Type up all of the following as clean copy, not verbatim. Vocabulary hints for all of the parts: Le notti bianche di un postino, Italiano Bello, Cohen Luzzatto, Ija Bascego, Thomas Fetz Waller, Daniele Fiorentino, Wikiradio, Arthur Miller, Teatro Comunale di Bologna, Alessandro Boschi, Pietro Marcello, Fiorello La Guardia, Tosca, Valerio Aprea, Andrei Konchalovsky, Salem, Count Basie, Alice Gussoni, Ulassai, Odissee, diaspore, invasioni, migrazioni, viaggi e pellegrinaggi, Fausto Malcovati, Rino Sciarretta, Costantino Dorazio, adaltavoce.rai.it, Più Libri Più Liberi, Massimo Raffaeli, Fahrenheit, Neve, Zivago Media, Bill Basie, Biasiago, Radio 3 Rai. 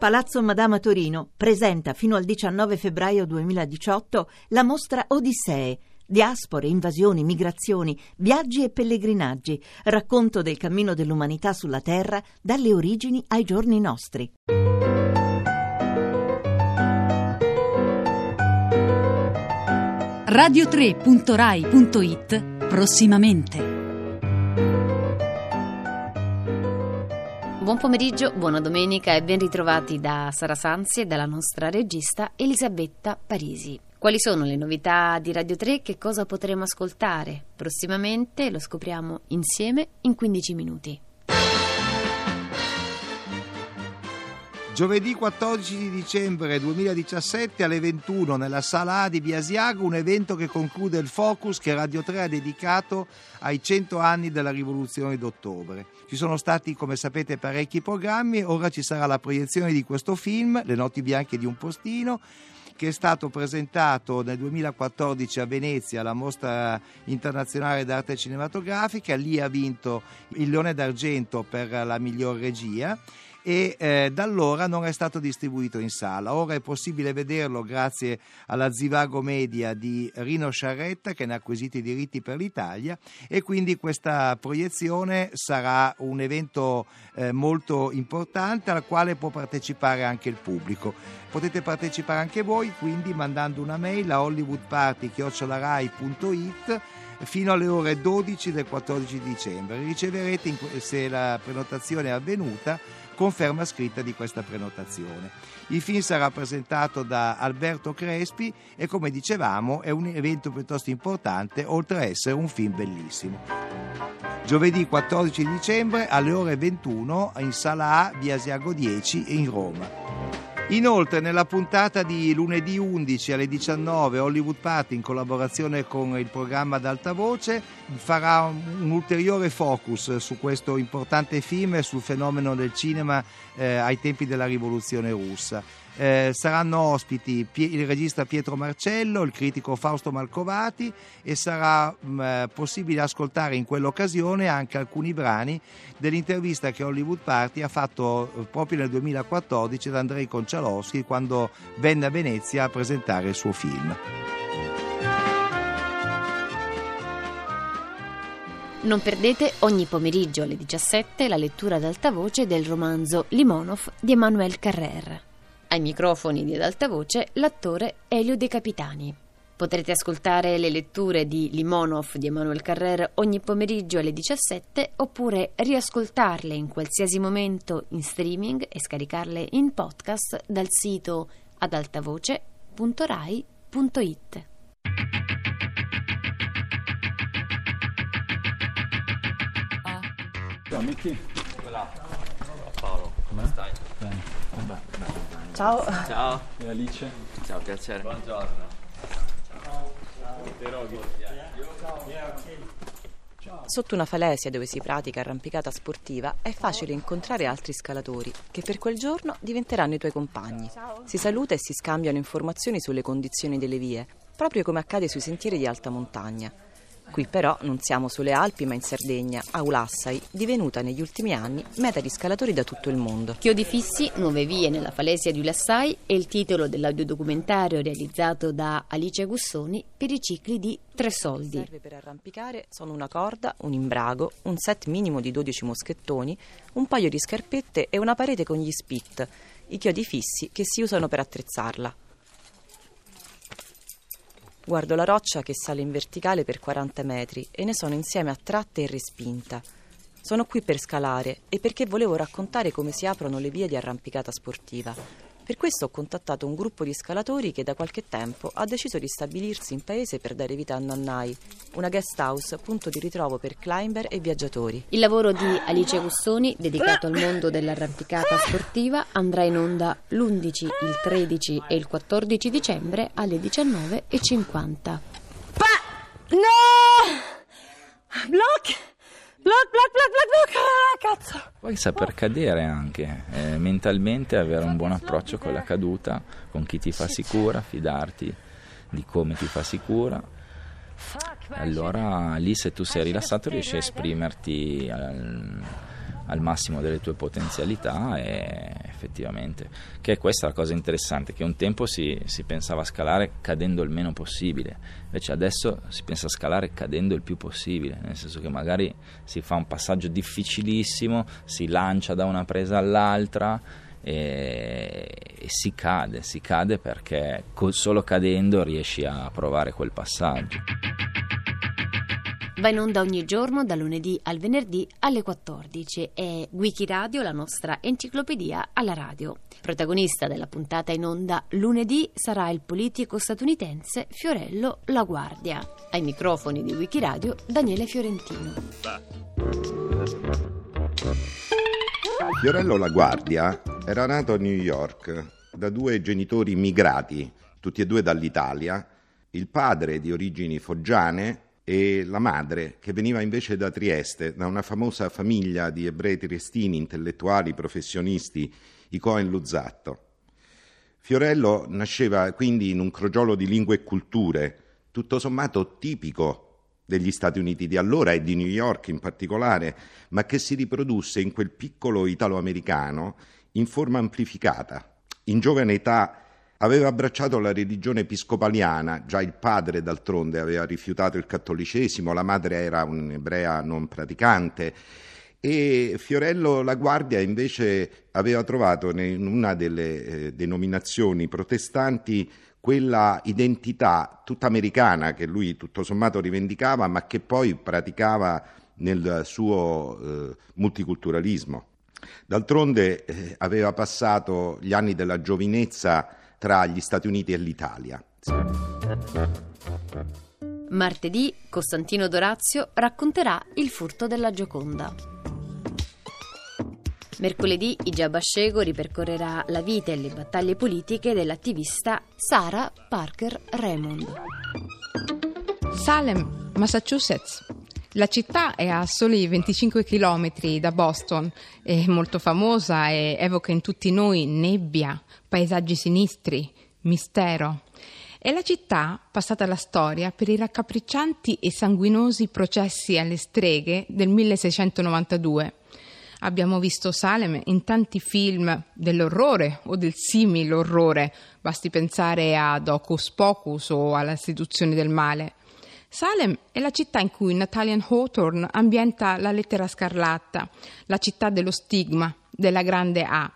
Palazzo Madama Torino presenta fino al 19 febbraio 2018 la mostra Odissee, diaspore, invasioni, migrazioni, viaggi e pellegrinaggi, racconto del cammino dell'umanità sulla Terra dalle origini ai giorni nostri. Radio3.rai.it prossimamente. Buon pomeriggio, buona domenica e ben ritrovati da Sara Sanzi e dalla nostra regista Elisabetta Parisi. Quali sono le novità di Radio 3? Che cosa potremo ascoltare? Prossimamente lo scopriamo insieme in 15 minuti. Giovedì 14 dicembre 2017 alle 21 nella Sala A di Biasiago, un evento che conclude il focus che Radio 3 ha dedicato ai 100 anni della rivoluzione d'ottobre. Ci sono stati, come sapete, parecchi programmi, ora ci sarà la proiezione di questo film, Le notti bianche di un postino, che è stato presentato nel 2014 a Venezia alla Mostra Internazionale d'Arte Cinematografica. Lì ha vinto il Leone d'Argento per la miglior regia e da allora non è stato distribuito in sala. Ora è possibile vederlo grazie alla Zivago Media di Rino Sciarretta, che ne ha acquisito i diritti per l'Italia, e quindi questa proiezione sarà un evento molto importante al quale può partecipare anche il pubblico. Potete partecipare anche voi, quindi mandando una mail a hollywoodparty.it fino alle ore 12 del 14 dicembre. Riceverete, se la prenotazione è avvenuta, conferma scritta di questa prenotazione. Il film sarà presentato da Alberto Crespi e, come dicevamo, è un evento piuttosto importante, oltre a essere un film bellissimo. Giovedì 14 dicembre alle ore 21 in Sala A, Biasiago 10 in Roma. Inoltre, nella puntata di lunedì 11 alle 19, Hollywood Party, in collaborazione con il programma Ad Alta Voce, farà un ulteriore focus su questo importante film e sul fenomeno del cinema ai tempi della rivoluzione russa. Saranno ospiti il regista Pietro Marcello, il critico Fausto Malcovati, e sarà possibile ascoltare in quell'occasione anche alcuni brani dell'intervista che Hollywood Party ha fatto proprio nel 2014 ad Andrei Konchalovsky, quando venne a Venezia a presentare il suo film. Non perdete ogni pomeriggio alle 17 la lettura ad alta voce del romanzo Limonov di Emmanuel Carrère. Ai microfoni di Ad Alta Voce l'attore Elio De Capitani. Potrete ascoltare le letture di Limonov di Emmanuel Carrère ogni pomeriggio alle 17, oppure riascoltarle in qualsiasi momento in streaming e scaricarle in podcast dal sito adaltavoce.rai.it. Ciao, Michi. Paolo, come stai? Bene. Vabbè. Ciao. Ciao. E Alice. Ciao, piacere. Buongiorno. Ciao. Ciao. Sotto una falesia dove si pratica arrampicata sportiva è facile incontrare altri scalatori che per quel giorno diventeranno i tuoi compagni. Si saluta e si scambiano informazioni sulle condizioni delle vie, proprio come accade sui sentieri di alta montagna. Qui però non siamo sulle Alpi ma in Sardegna, a Ulassai, divenuta negli ultimi anni meta di scalatori da tutto il mondo. Chiodi fissi, nuove vie nella falesia di Ulassai è il titolo dell'audiodocumentario realizzato da Alice Gussoni per i cicli di Tre Soldi. Serve per arrampicare sono una corda, un imbrago, un set minimo di 12 moschettoni, un paio di scarpette e una parete con gli spit, i chiodi fissi che si usano per attrezzarla. Guardo la roccia che sale in verticale per 40 metri e ne sono insieme attratta e respinta. Sono qui per scalare e perché volevo raccontare come si aprono le vie di arrampicata sportiva. Per questo ho contattato un gruppo di scalatori che da qualche tempo ha deciso di stabilirsi in paese per dare vita a Nannai, una guest house, punto di ritrovo per climber e viaggiatori. Il lavoro di Alice Gussoni, dedicato al mondo dell'arrampicata sportiva, andrà in onda l'11, il 13 e il 14 dicembre alle 19.50. Block, cazzo! Poi saper cadere anche, mentalmente avere un buon approccio con la caduta, con chi ti fa sicura, fidarti di come ti fa sicura. Allora lì se tu sei rilassato riesci a esprimerti al massimo delle tue potenzialità, e effettivamente, che è questa la cosa interessante, che un tempo si pensava a scalare cadendo il meno possibile, invece adesso si pensa a scalare cadendo il più possibile, nel senso che magari si fa un passaggio difficilissimo, si lancia da una presa all'altra e si cade perché solo cadendo riesci a provare quel passaggio. Va in onda ogni giorno dal lunedì al venerdì alle 14. È Wikiradio, la nostra enciclopedia alla radio. Protagonista della puntata in onda lunedì sarà il politico statunitense Fiorello La Guardia. Ai microfoni di Wikiradio Daniele Fiorentino. Fiorello La Guardia era nato a New York da due genitori migrati, tutti e due dall'Italia, il padre di origini foggiane e la madre, che veniva invece da Trieste, da una famosa famiglia di ebrei triestini, intellettuali, professionisti, i Cohen Luzzatto. Fiorello nasceva quindi in un crogiolo di lingue e culture, tutto sommato tipico degli Stati Uniti di allora e di New York in particolare, ma che si riprodusse in quel piccolo italo-americano in forma amplificata. In giovane età aveva abbracciato la religione episcopaliana, già il padre d'altronde aveva rifiutato il cattolicesimo, la madre era un'ebrea non praticante, e Fiorello La Guardia invece aveva trovato in una delle denominazioni protestanti quella identità tutta americana che lui tutto sommato rivendicava, ma che poi praticava nel suo multiculturalismo. D'altronde aveva passato gli anni della giovinezza tra gli Stati Uniti e l'Italia. Martedì Costantino Dorazio racconterà il furto della Gioconda. Mercoledì Ija Bascego ripercorrerà la vita e le battaglie politiche dell'attivista Sarah Parker Raymond. Salem, Massachusetts. La città è a soli 25 chilometri da Boston, è molto famosa e evoca in tutti noi nebbia, paesaggi sinistri, mistero. È la città passata alla storia per i raccapriccianti e sanguinosi processi alle streghe del 1692. Abbiamo visto Salem in tanti film dell'orrore o del simil orrore, basti pensare ad Hocus Pocus o alla seduzione del male. Salem è la città in cui Nathaniel Hawthorne ambienta La lettera scarlatta, la città dello stigma, della grande A.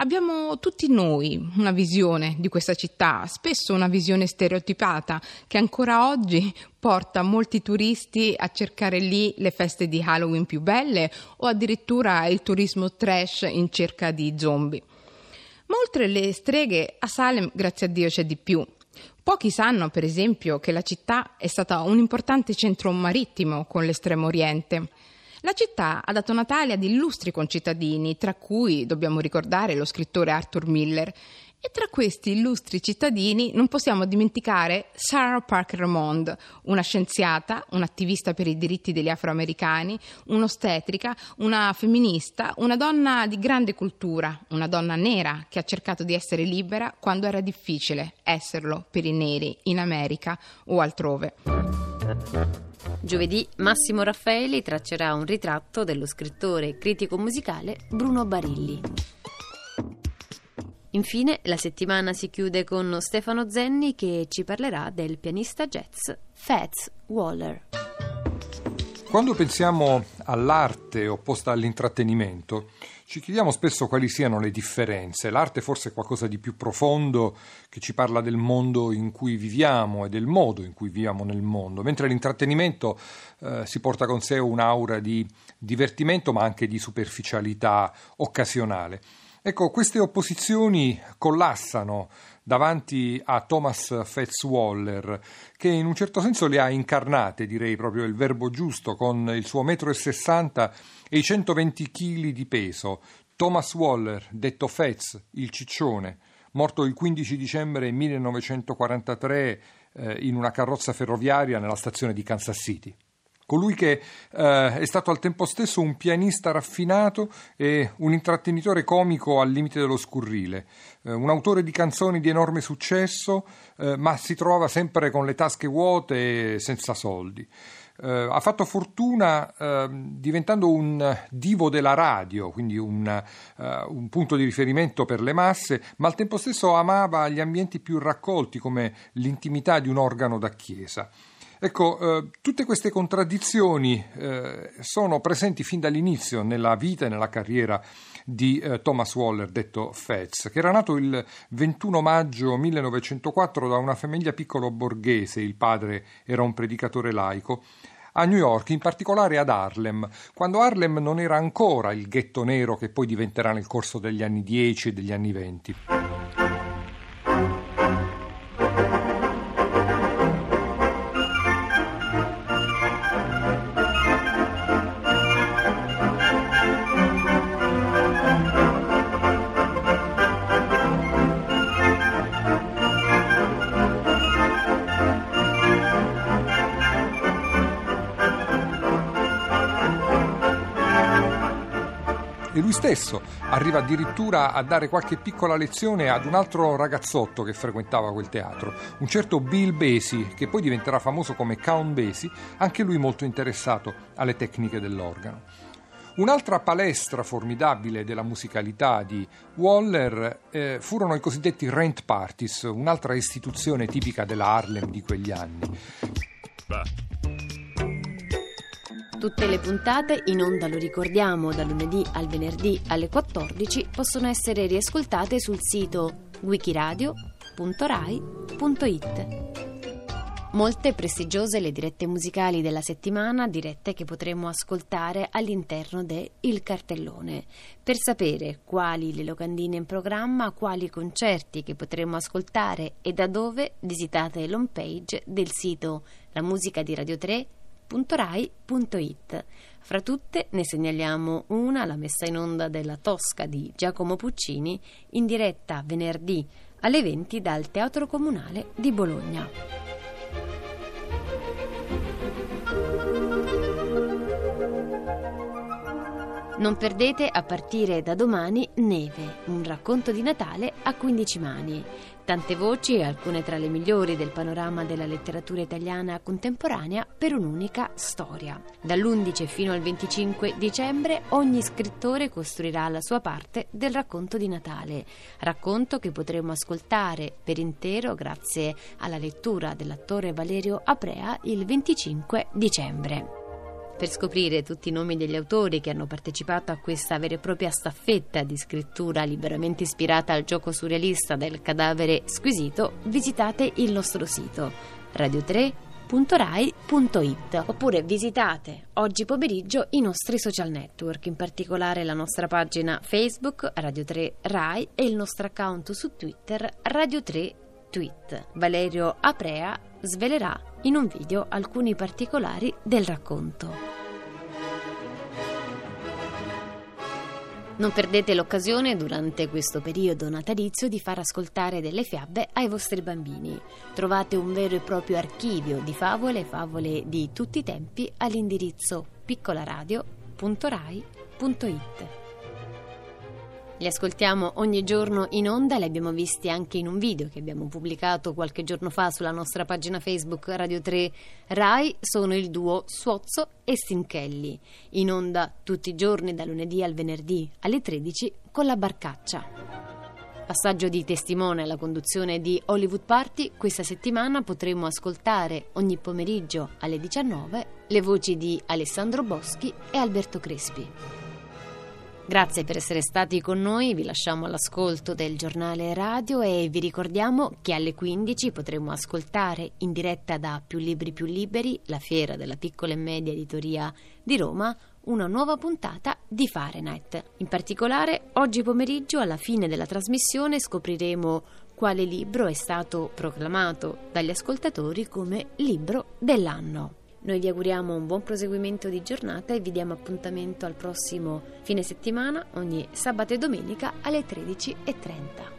Abbiamo tutti noi una visione di questa città, spesso una visione stereotipata, che ancora oggi porta molti turisti a cercare lì le feste di Halloween più belle o addirittura il turismo trash in cerca di zombie. Ma oltre le streghe, a Salem, grazie a Dio, c'è di più. Pochi sanno, per esempio, che la città è stata un importante centro marittimo con l'Estremo Oriente. La città ha dato natale ad illustri concittadini, tra cui dobbiamo ricordare lo scrittore Arthur Miller. E tra questi illustri cittadini non possiamo dimenticare Sarah Parker Raymond, una scienziata, un'attivista per i diritti degli afroamericani, un'ostetrica, una femminista, una donna di grande cultura, una donna nera che ha cercato di essere libera quando era difficile esserlo per i neri in America o altrove. Giovedì Massimo Raffaeli traccerà un ritratto dello scrittore e critico musicale Bruno Barilli. Infine, la settimana si chiude con Stefano Zenni che ci parlerà del pianista jazz Fetz Waller. Quando pensiamo all'arte opposta all'intrattenimento, ci chiediamo spesso quali siano le differenze. L'arte forse è qualcosa di più profondo che ci parla del mondo in cui viviamo e del modo in cui viviamo nel mondo, mentre l'intrattenimento si porta con sé un'aura di divertimento ma anche di superficialità occasionale. Ecco, queste opposizioni collassano davanti a Thomas Fetz Waller, che in un certo senso le ha incarnate, direi proprio il verbo giusto, con il suo 1,60 m e i 120 kg di peso. Thomas Waller, detto Fetz, il ciccione, morto il 15 dicembre 1943 in una carrozza ferroviaria nella stazione di Kansas City. Colui che è stato al tempo stesso un pianista raffinato e un intrattenitore comico al limite dello scurrile, un autore di canzoni di enorme successo, ma si trova sempre con le tasche vuote e senza soldi. Ha fatto fortuna diventando un divo della radio, quindi un punto di riferimento per le masse, ma al tempo stesso amava gli ambienti più raccolti, come l'intimità di un organo da chiesa. Ecco, tutte queste contraddizioni sono presenti fin dall'inizio nella vita e nella carriera di Thomas Waller, detto Fetz, che era nato il 21 maggio 1904 da una famiglia piccolo borghese. Il padre era un predicatore laico, a New York, in particolare ad Harlem, quando Harlem non era ancora il ghetto nero che poi diventerà nel corso degli anni 10 e degli anni 20. E lui stesso arriva addirittura a dare qualche piccola lezione ad un altro ragazzotto che frequentava quel teatro, un certo Bill Basie, che poi diventerà famoso come Count Basie, anche lui molto interessato alle tecniche dell'organo. Un'altra palestra formidabile della musicalità di Waller furono i cosiddetti rent parties, un'altra istituzione tipica della Harlem di quegli anni. Tutte le puntate in onda, lo ricordiamo, da lunedì al venerdì alle 14 possono essere riascoltate sul sito wikiradio.rai.it. Molte prestigiose le dirette musicali della settimana, dirette che potremo ascoltare all'interno de Il Cartellone. Per sapere quali le locandine in programma, quali concerti che potremo ascoltare e da dove, visitate l'home page del sito La Musica di Radio 3 Rai.it. Fra tutte ne segnaliamo una, la messa in onda della Tosca di Giacomo Puccini, in diretta venerdì alle 20 dal Teatro Comunale di Bologna. Non perdete, a partire da domani, Neve, un racconto di Natale a 15 mani. Tante voci, alcune tra le migliori del panorama della letteratura italiana contemporanea, per un'unica storia. Dall'11 fino al 25 dicembre ogni scrittore costruirà la sua parte del racconto di Natale, racconto che potremo ascoltare per intero grazie alla lettura dell'attore Valerio Aprea il 25 dicembre. Per scoprire tutti i nomi degli autori che hanno partecipato a questa vera e propria staffetta di scrittura liberamente ispirata al gioco surrealista del cadavere squisito, visitate il nostro sito radio3.rai.it, oppure visitate oggi pomeriggio i nostri social network, in particolare la nostra pagina Facebook Radio 3 Rai e il nostro account su Twitter Radio 3 Tweet. Valerio Aprea svelerà in un video alcuni particolari del racconto. Non perdete l'occasione durante questo periodo natalizio di far ascoltare delle fiabe ai vostri bambini. Trovate un vero e proprio archivio di favole di tutti i tempi all'indirizzo piccolaradio.rai.it. Li ascoltiamo ogni giorno in onda, li abbiamo visti anche in un video che abbiamo pubblicato qualche giorno fa sulla nostra pagina Facebook Radio 3 Rai. Sono il duo Suozzo e Stinchelli, in onda tutti i giorni da lunedì al venerdì alle 13 con La Barcaccia. Passaggio di testimone alla conduzione di Hollywood Party, questa settimana potremo ascoltare ogni pomeriggio alle 19 le voci di Alessandro Boschi e Alberto Crespi. Grazie per essere stati con noi, vi lasciamo all'ascolto del giornale radio e vi ricordiamo che alle 15 potremo ascoltare in diretta da Più Libri Più Liberi, la fiera della piccola e media editoria di Roma, una nuova puntata di Fahrenheit. In particolare, oggi pomeriggio alla fine della trasmissione scopriremo quale libro è stato proclamato dagli ascoltatori come libro dell'anno. Noi vi auguriamo un buon proseguimento di giornata e vi diamo appuntamento al prossimo fine settimana, ogni sabato e domenica alle 13:30.